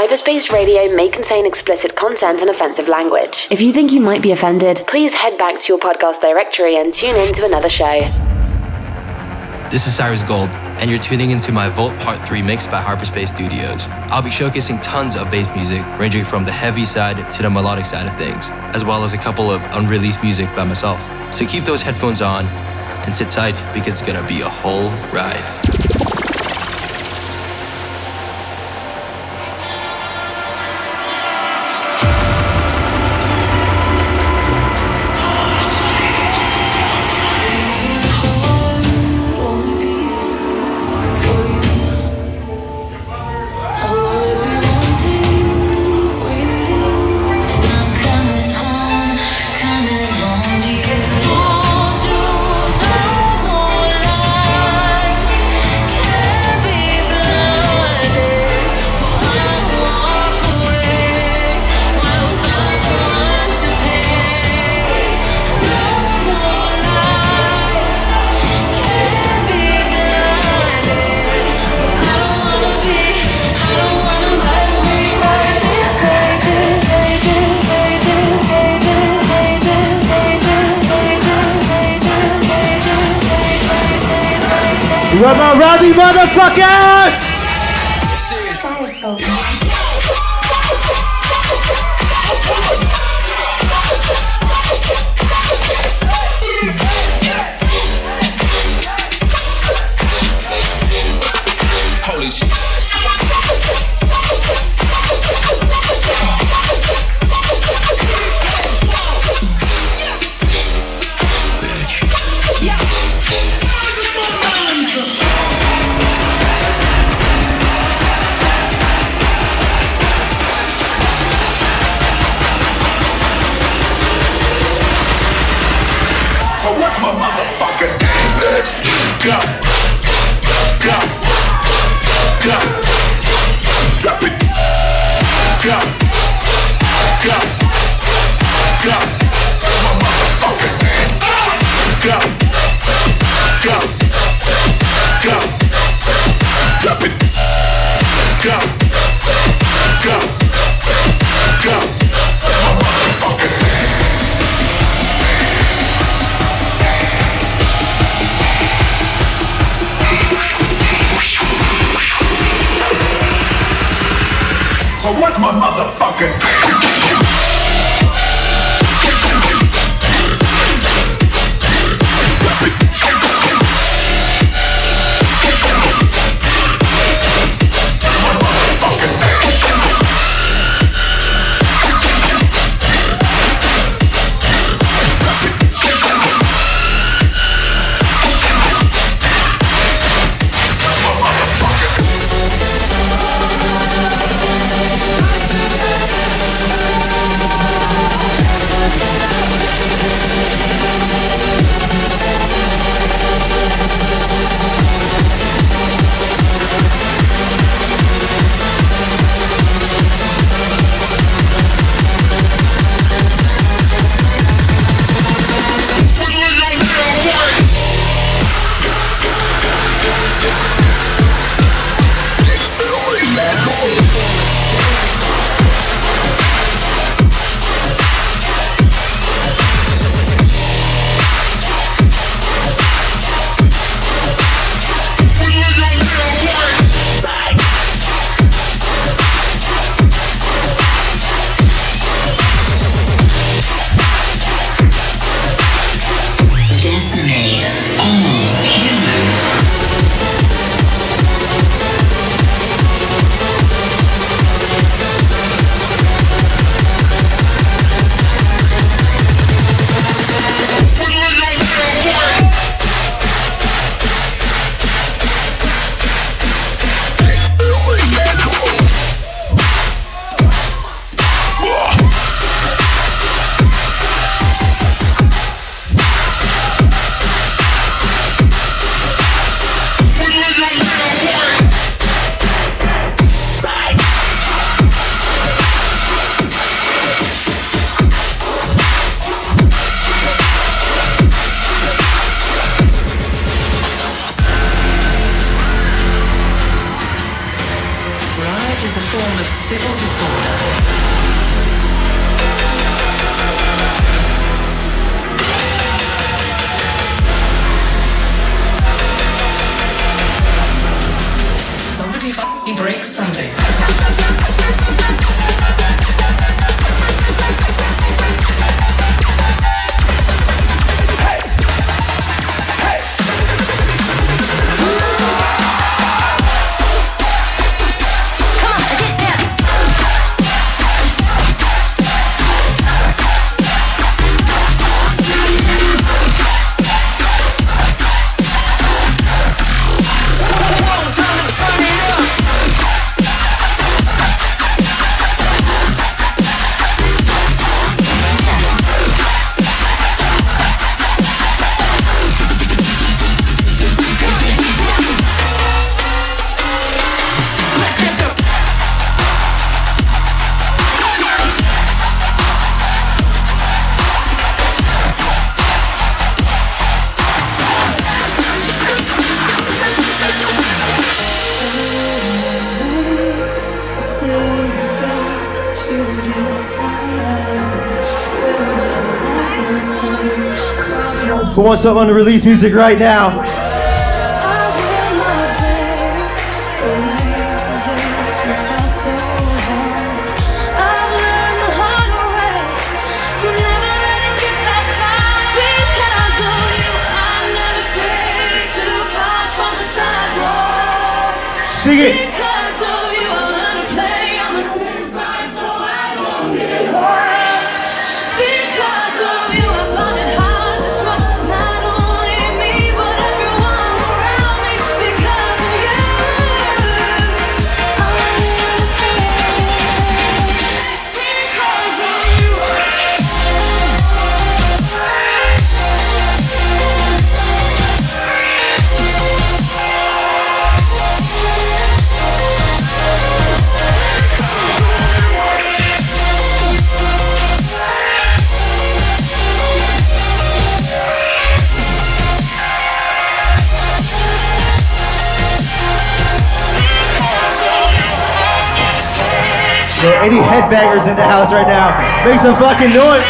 Hyperspace Radio may contain explicit content and offensive language. If you think you might be offended, please head back to your podcast directory and tune in to another show. This is Cyrus Gold, and you're tuning into my Vault Part 3 mix by Hyperspace Studios. I'll be showcasing tons of bass music, ranging from the heavy side to the melodic side of things, as well as a couple of unreleased music by myself. So keep those headphones on and sit tight, because it's gonna be a whole ride. Ready, motherfuckers! Holy shit. Go, go, go, drop it. Go, go, go, my motherfucking hand. Go, go, go, drop it. Go, go, go, my motherfucking hand. So what's my motherfucking... Civil disorder. He breaks something. Who wants someone to release music right now? Sing it! Any headbangers in the house right now? Make some fucking noise.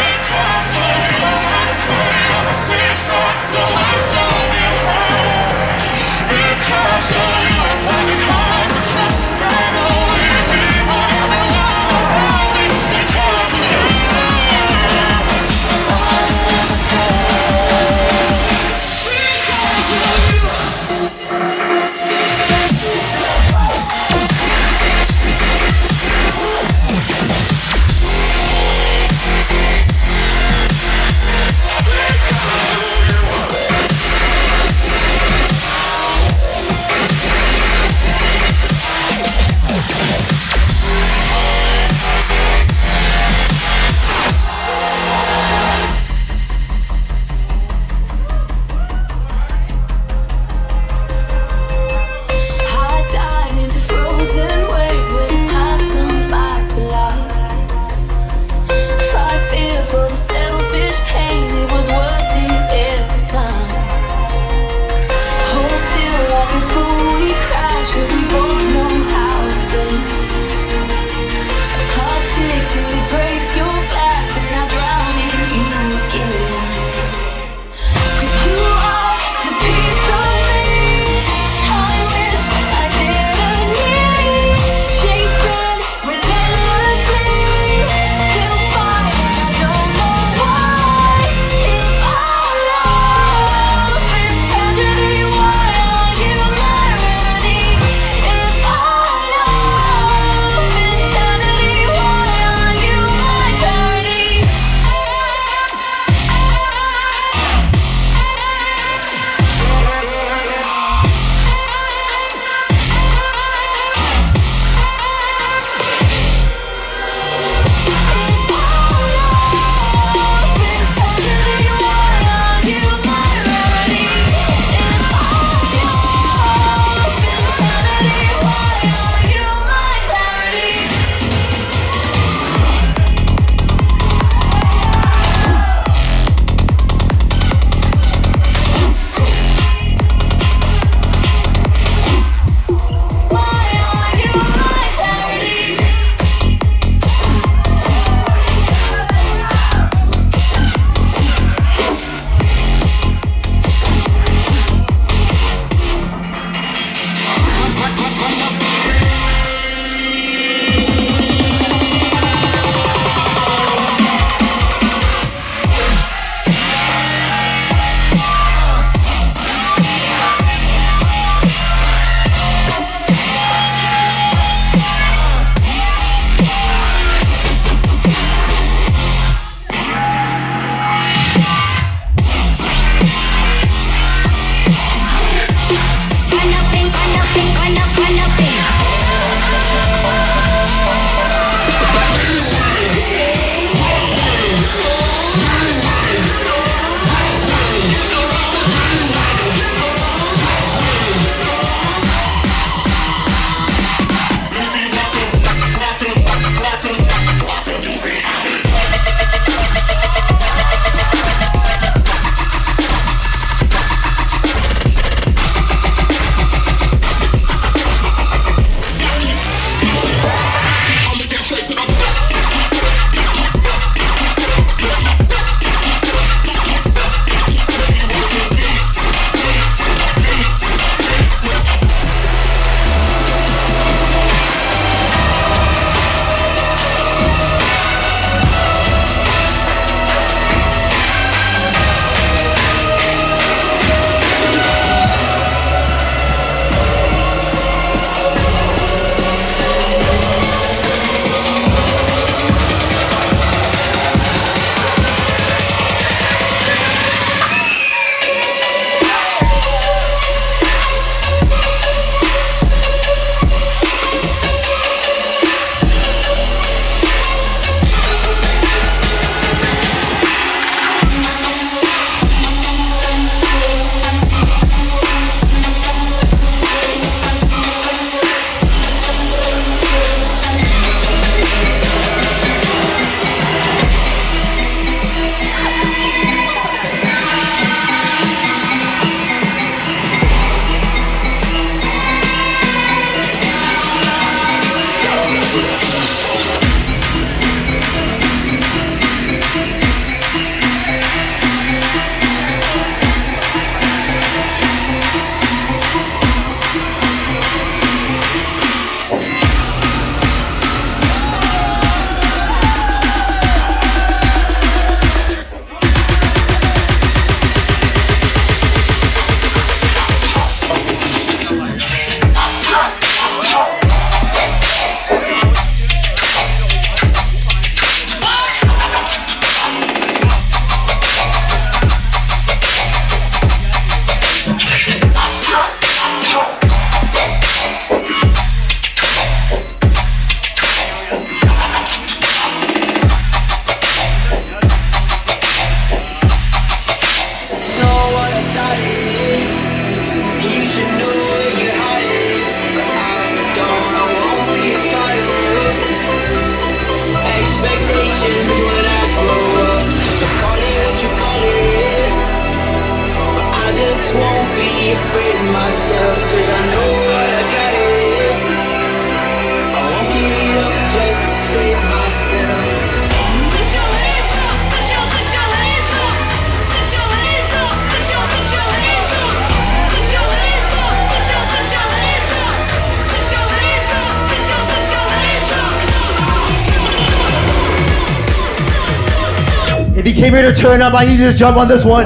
If you came here to turn up, I need you to jump on this one.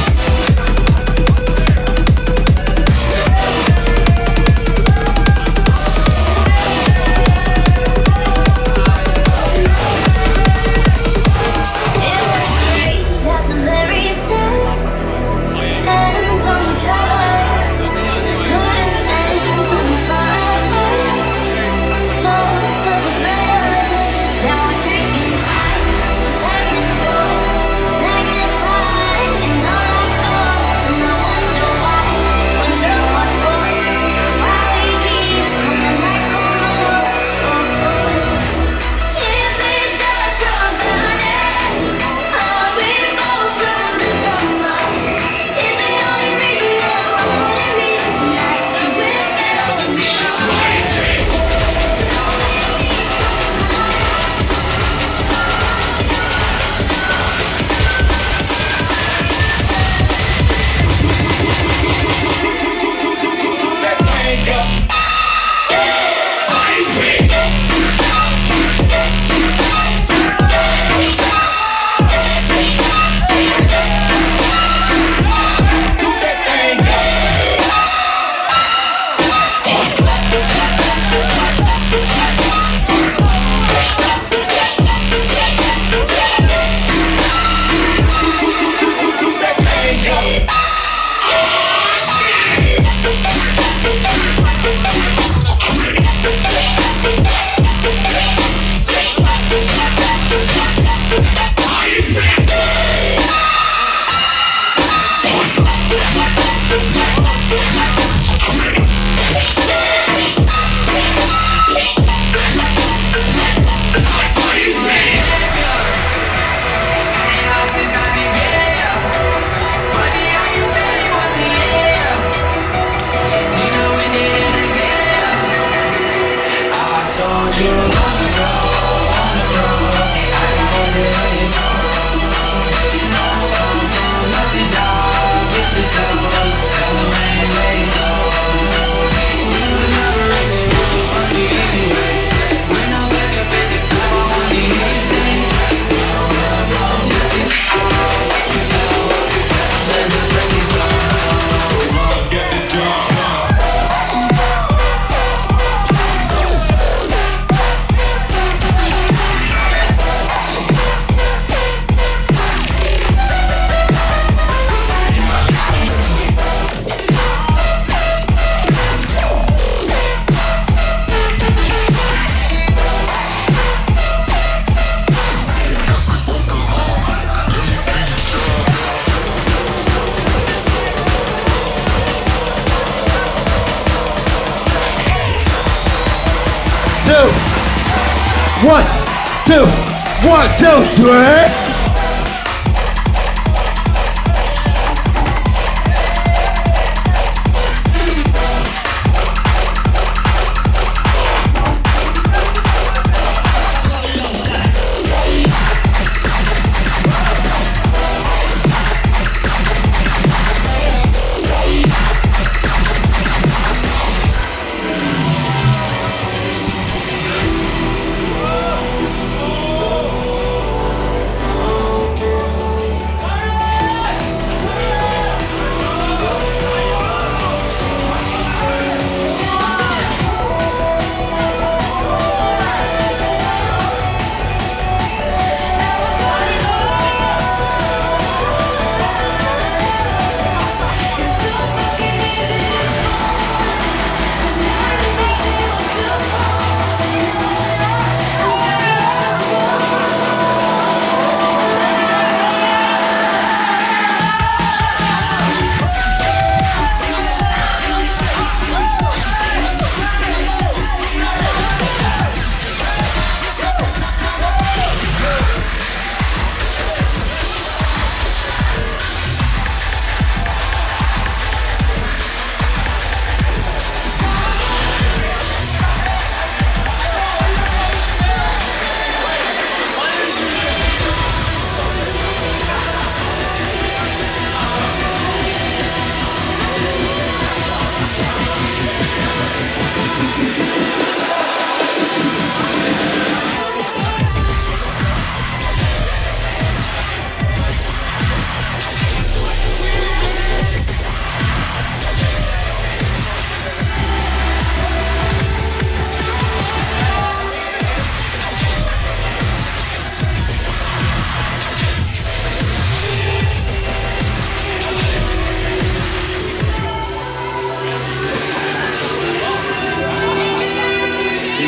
One, two, three.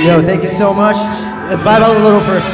Yo, thank you so much. Let's vibe out a little first.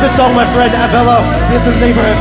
This song, my friend Avello, here's the neighborhood.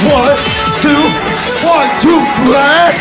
1, 2, 1, 2, black.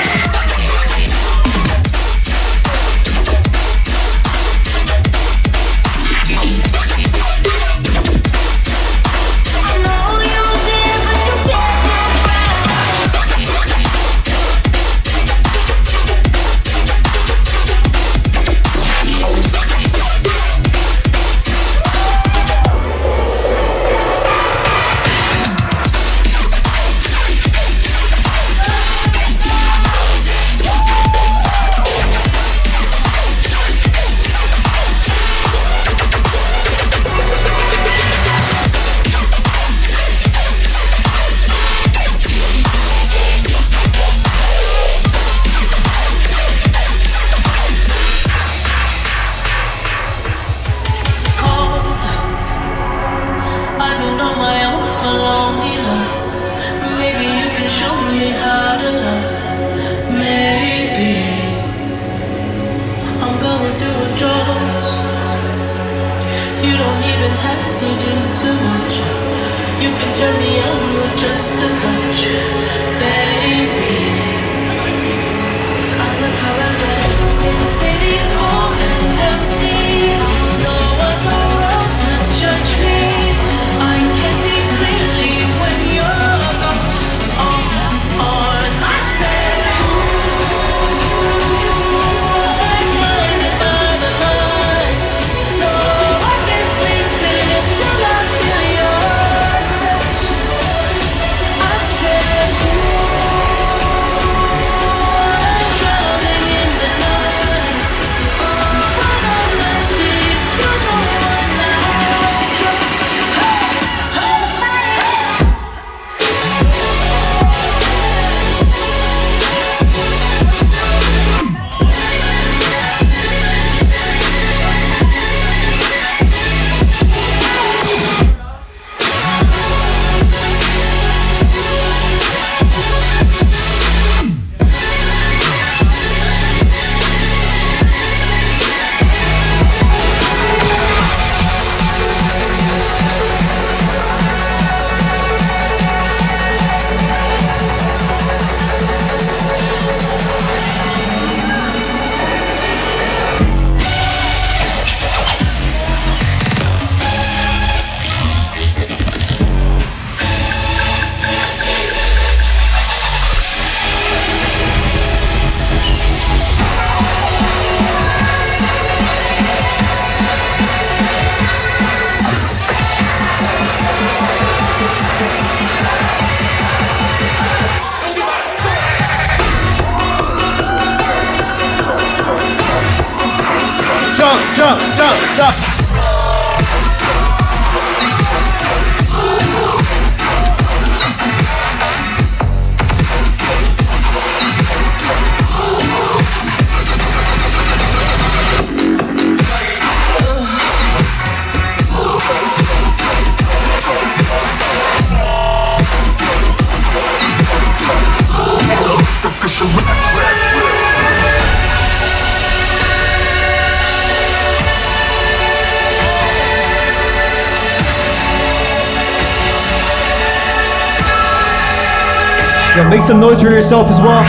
Yeah, make some noise for yourself as well.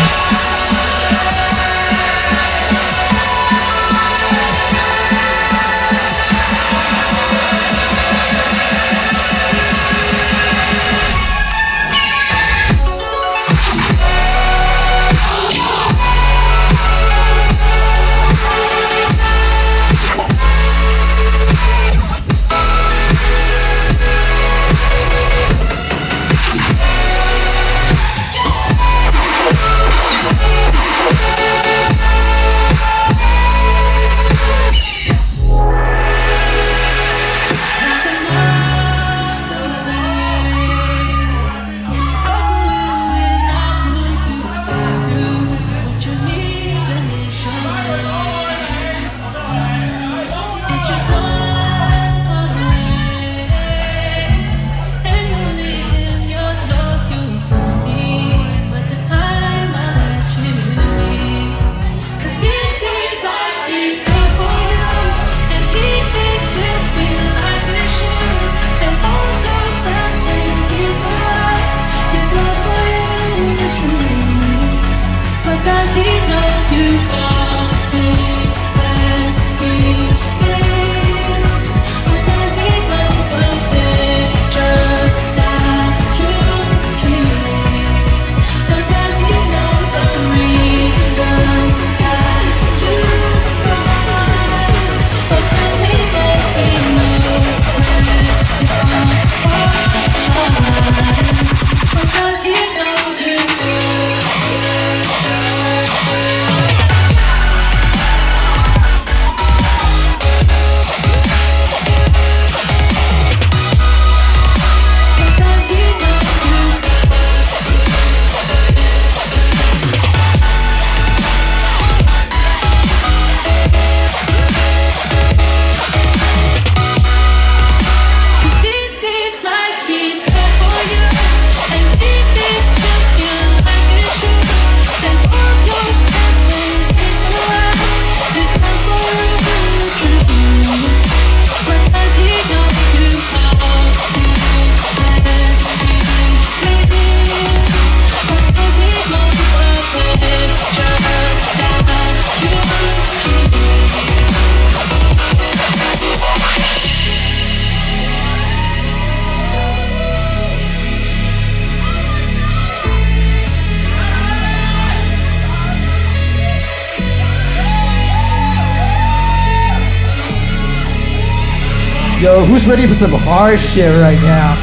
Yo, who's ready for some hard shit right now?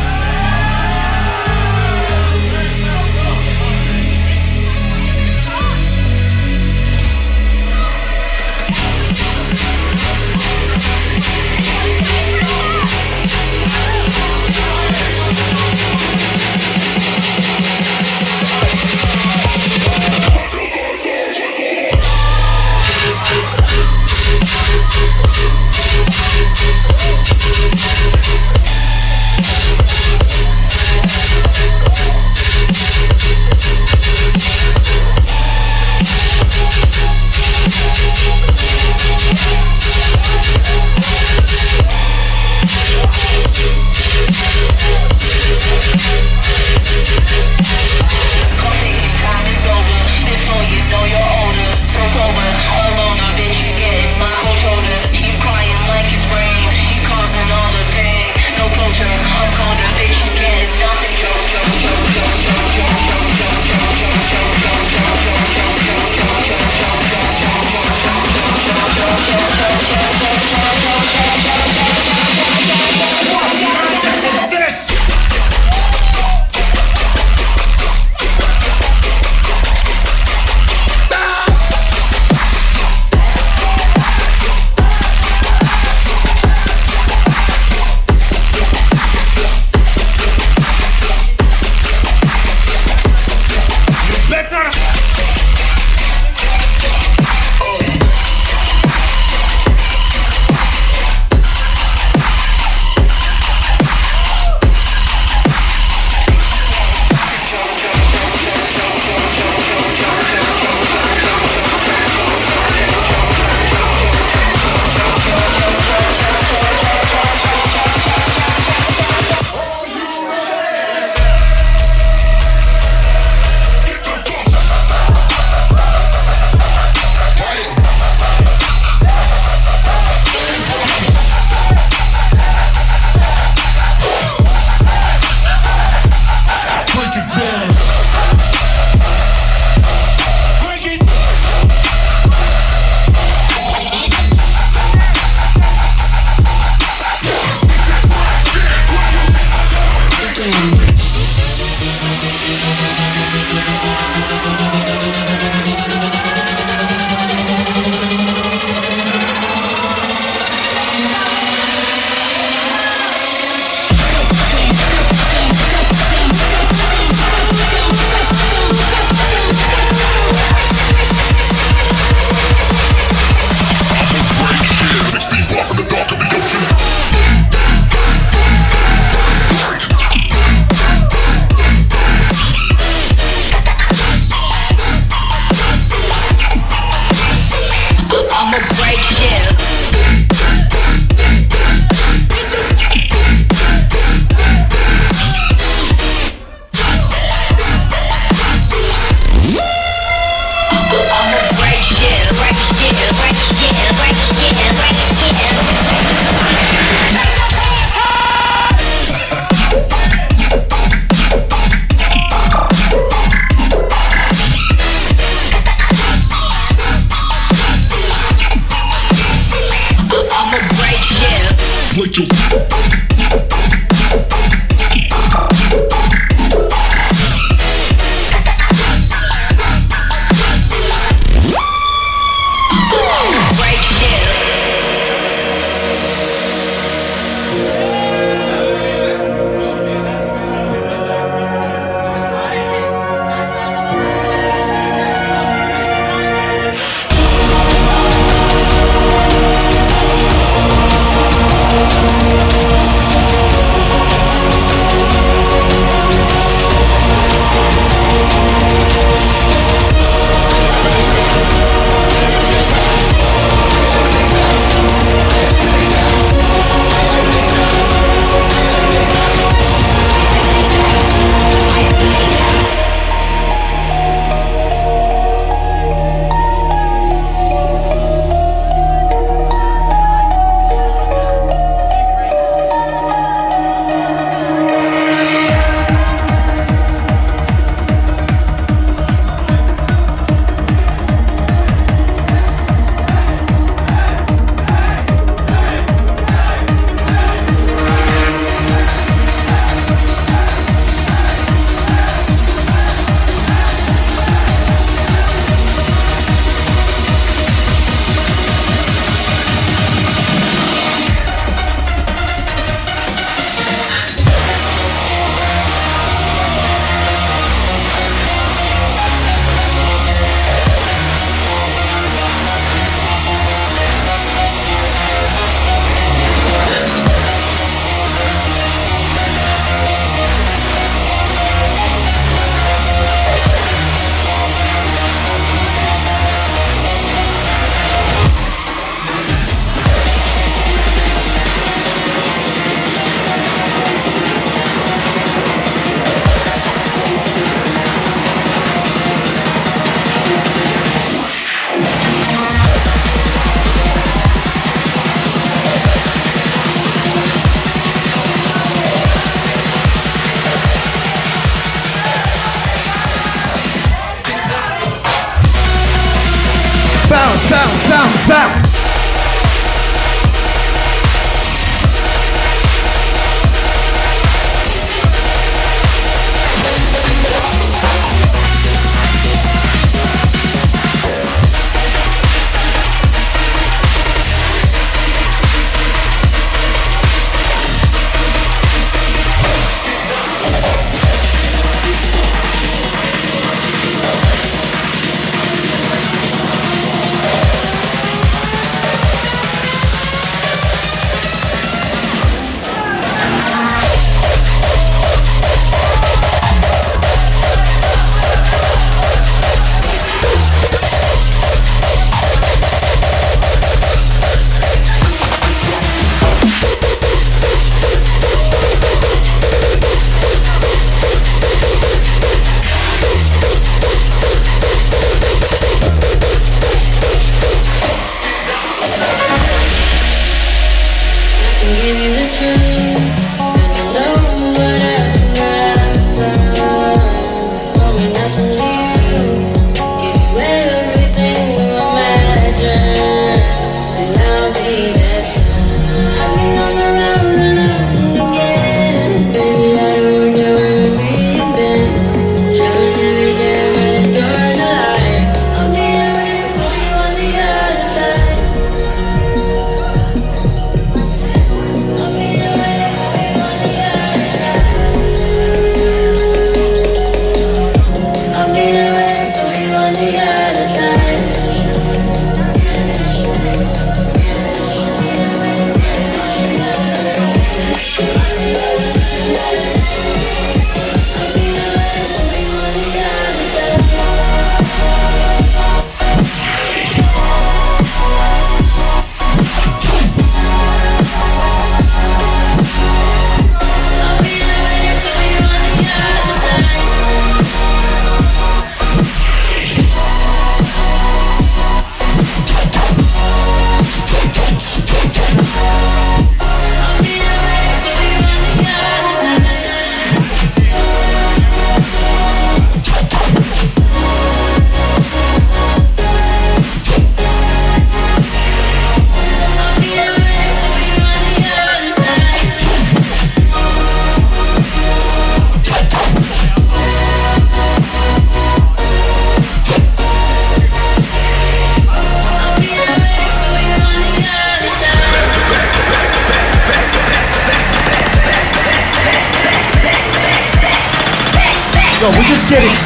bounce.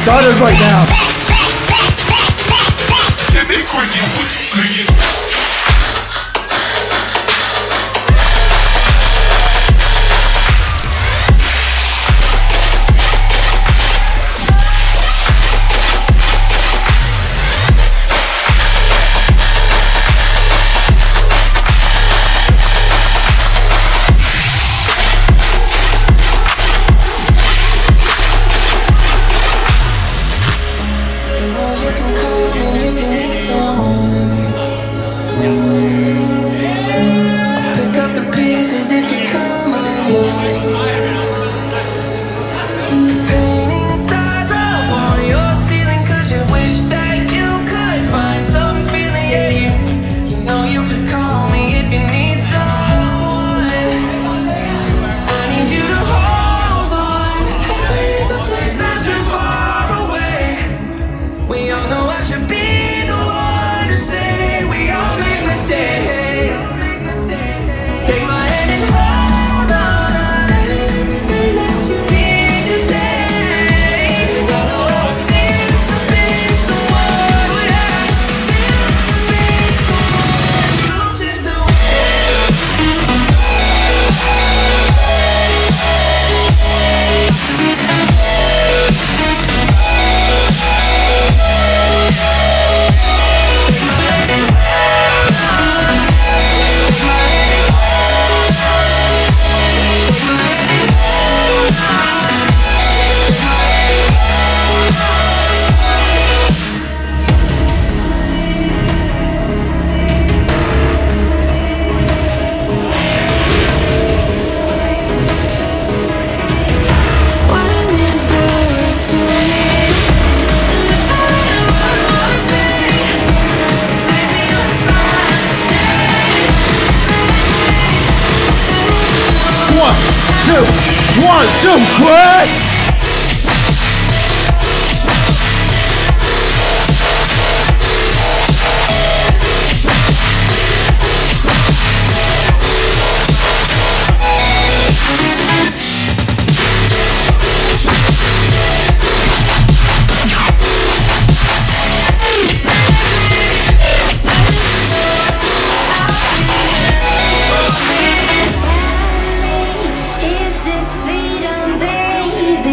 Started right now. You know you can call me if you need someone. 1, 2, 3! Freedom, baby.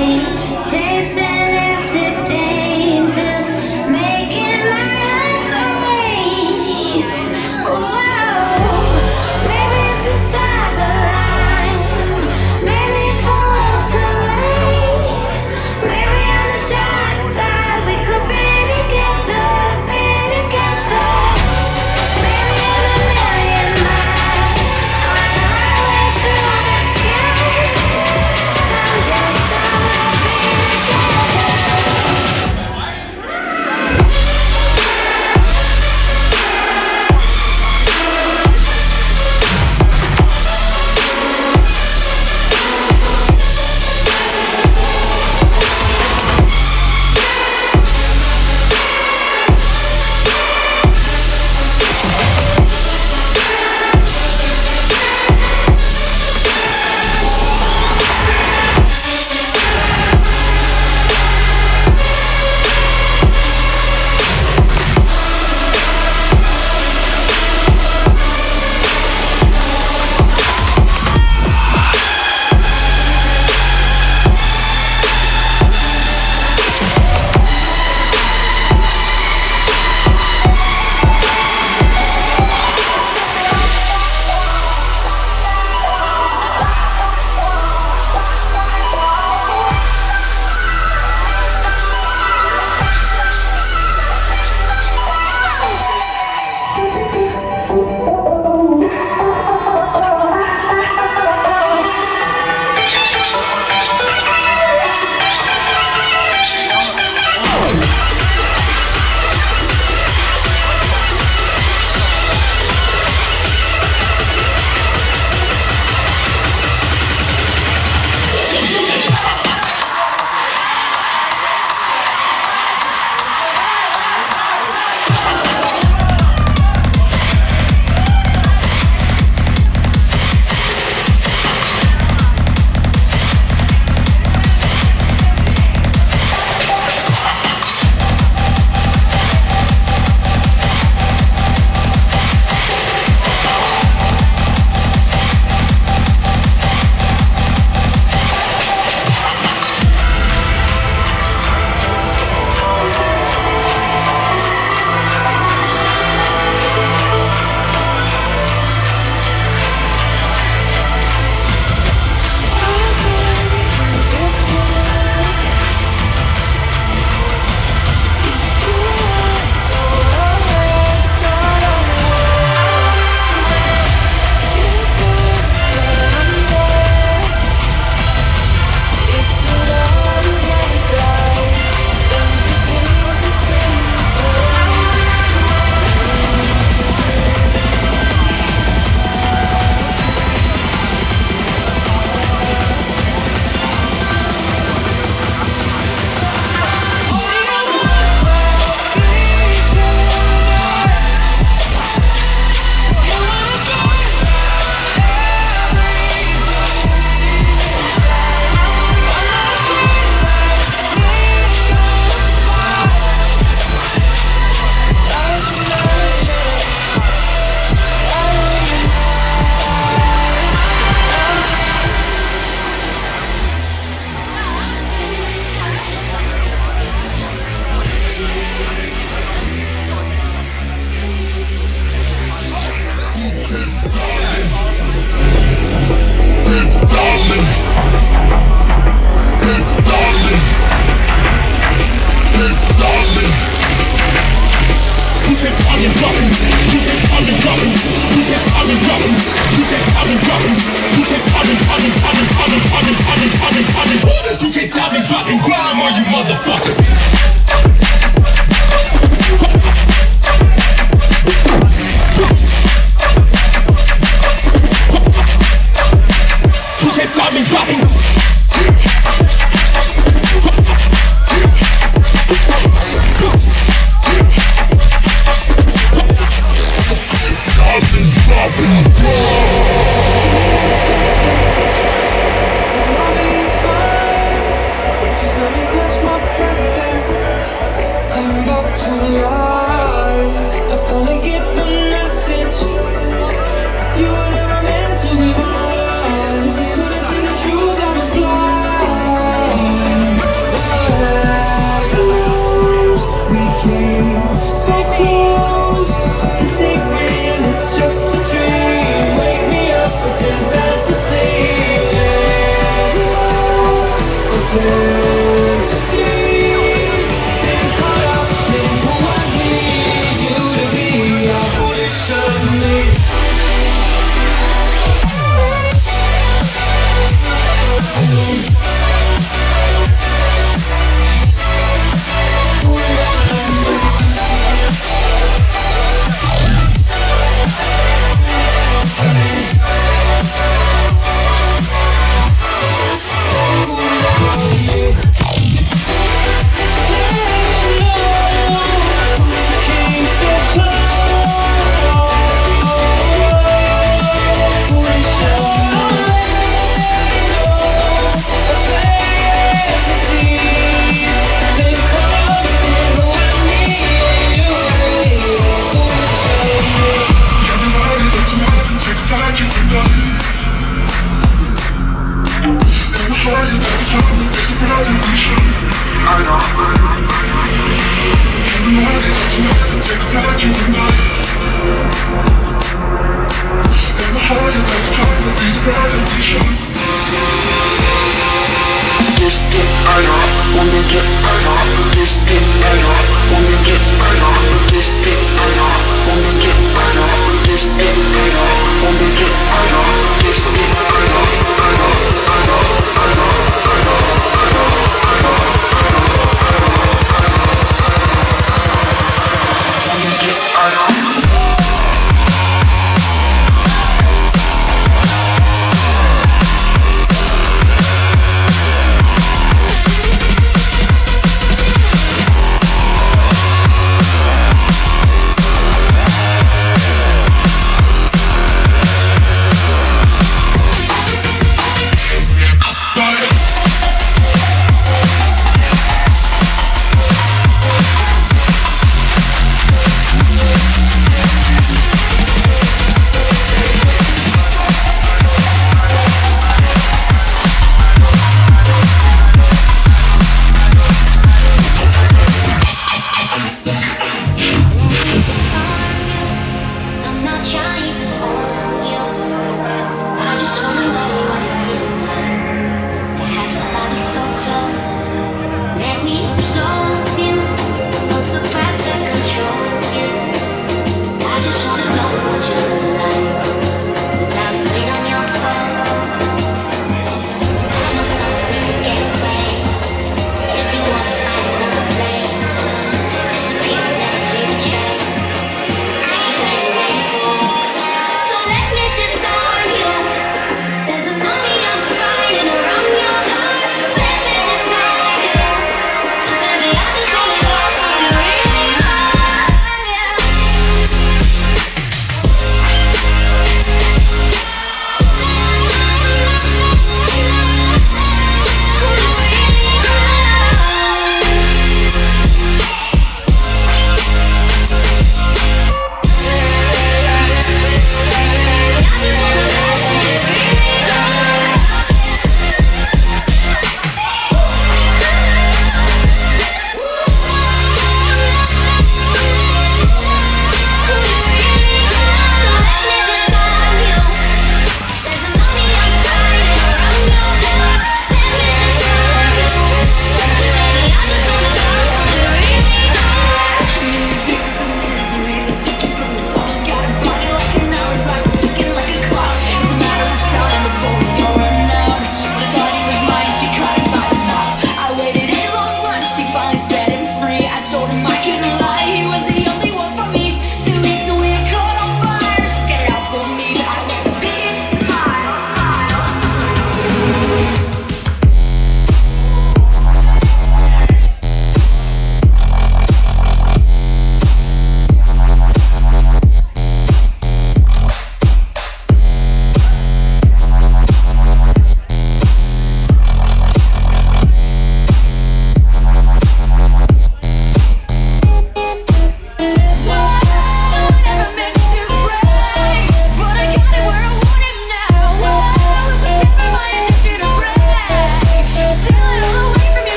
Fantasies, been caught up in who I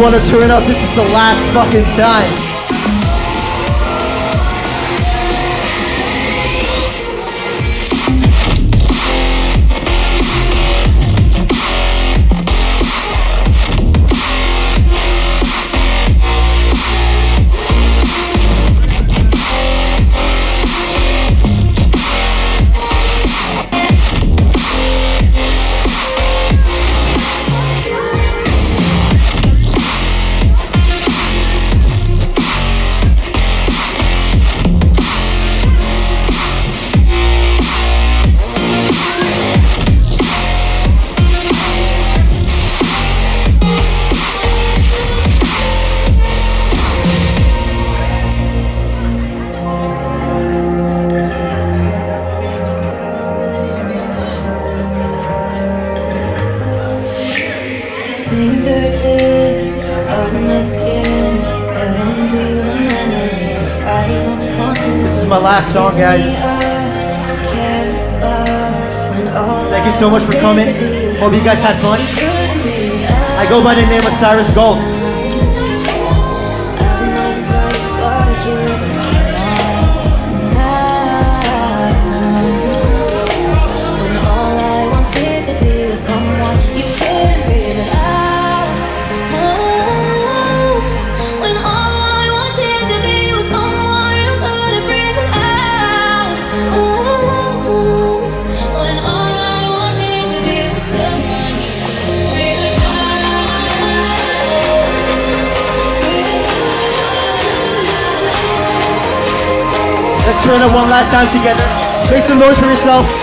want to turn up. This is the last fucking time. Song, guys. Thank you so much for coming. Hope you guys had fun. I go by the name of Cyrus Gold. Let's turn up one last time together. Make some noise for yourself.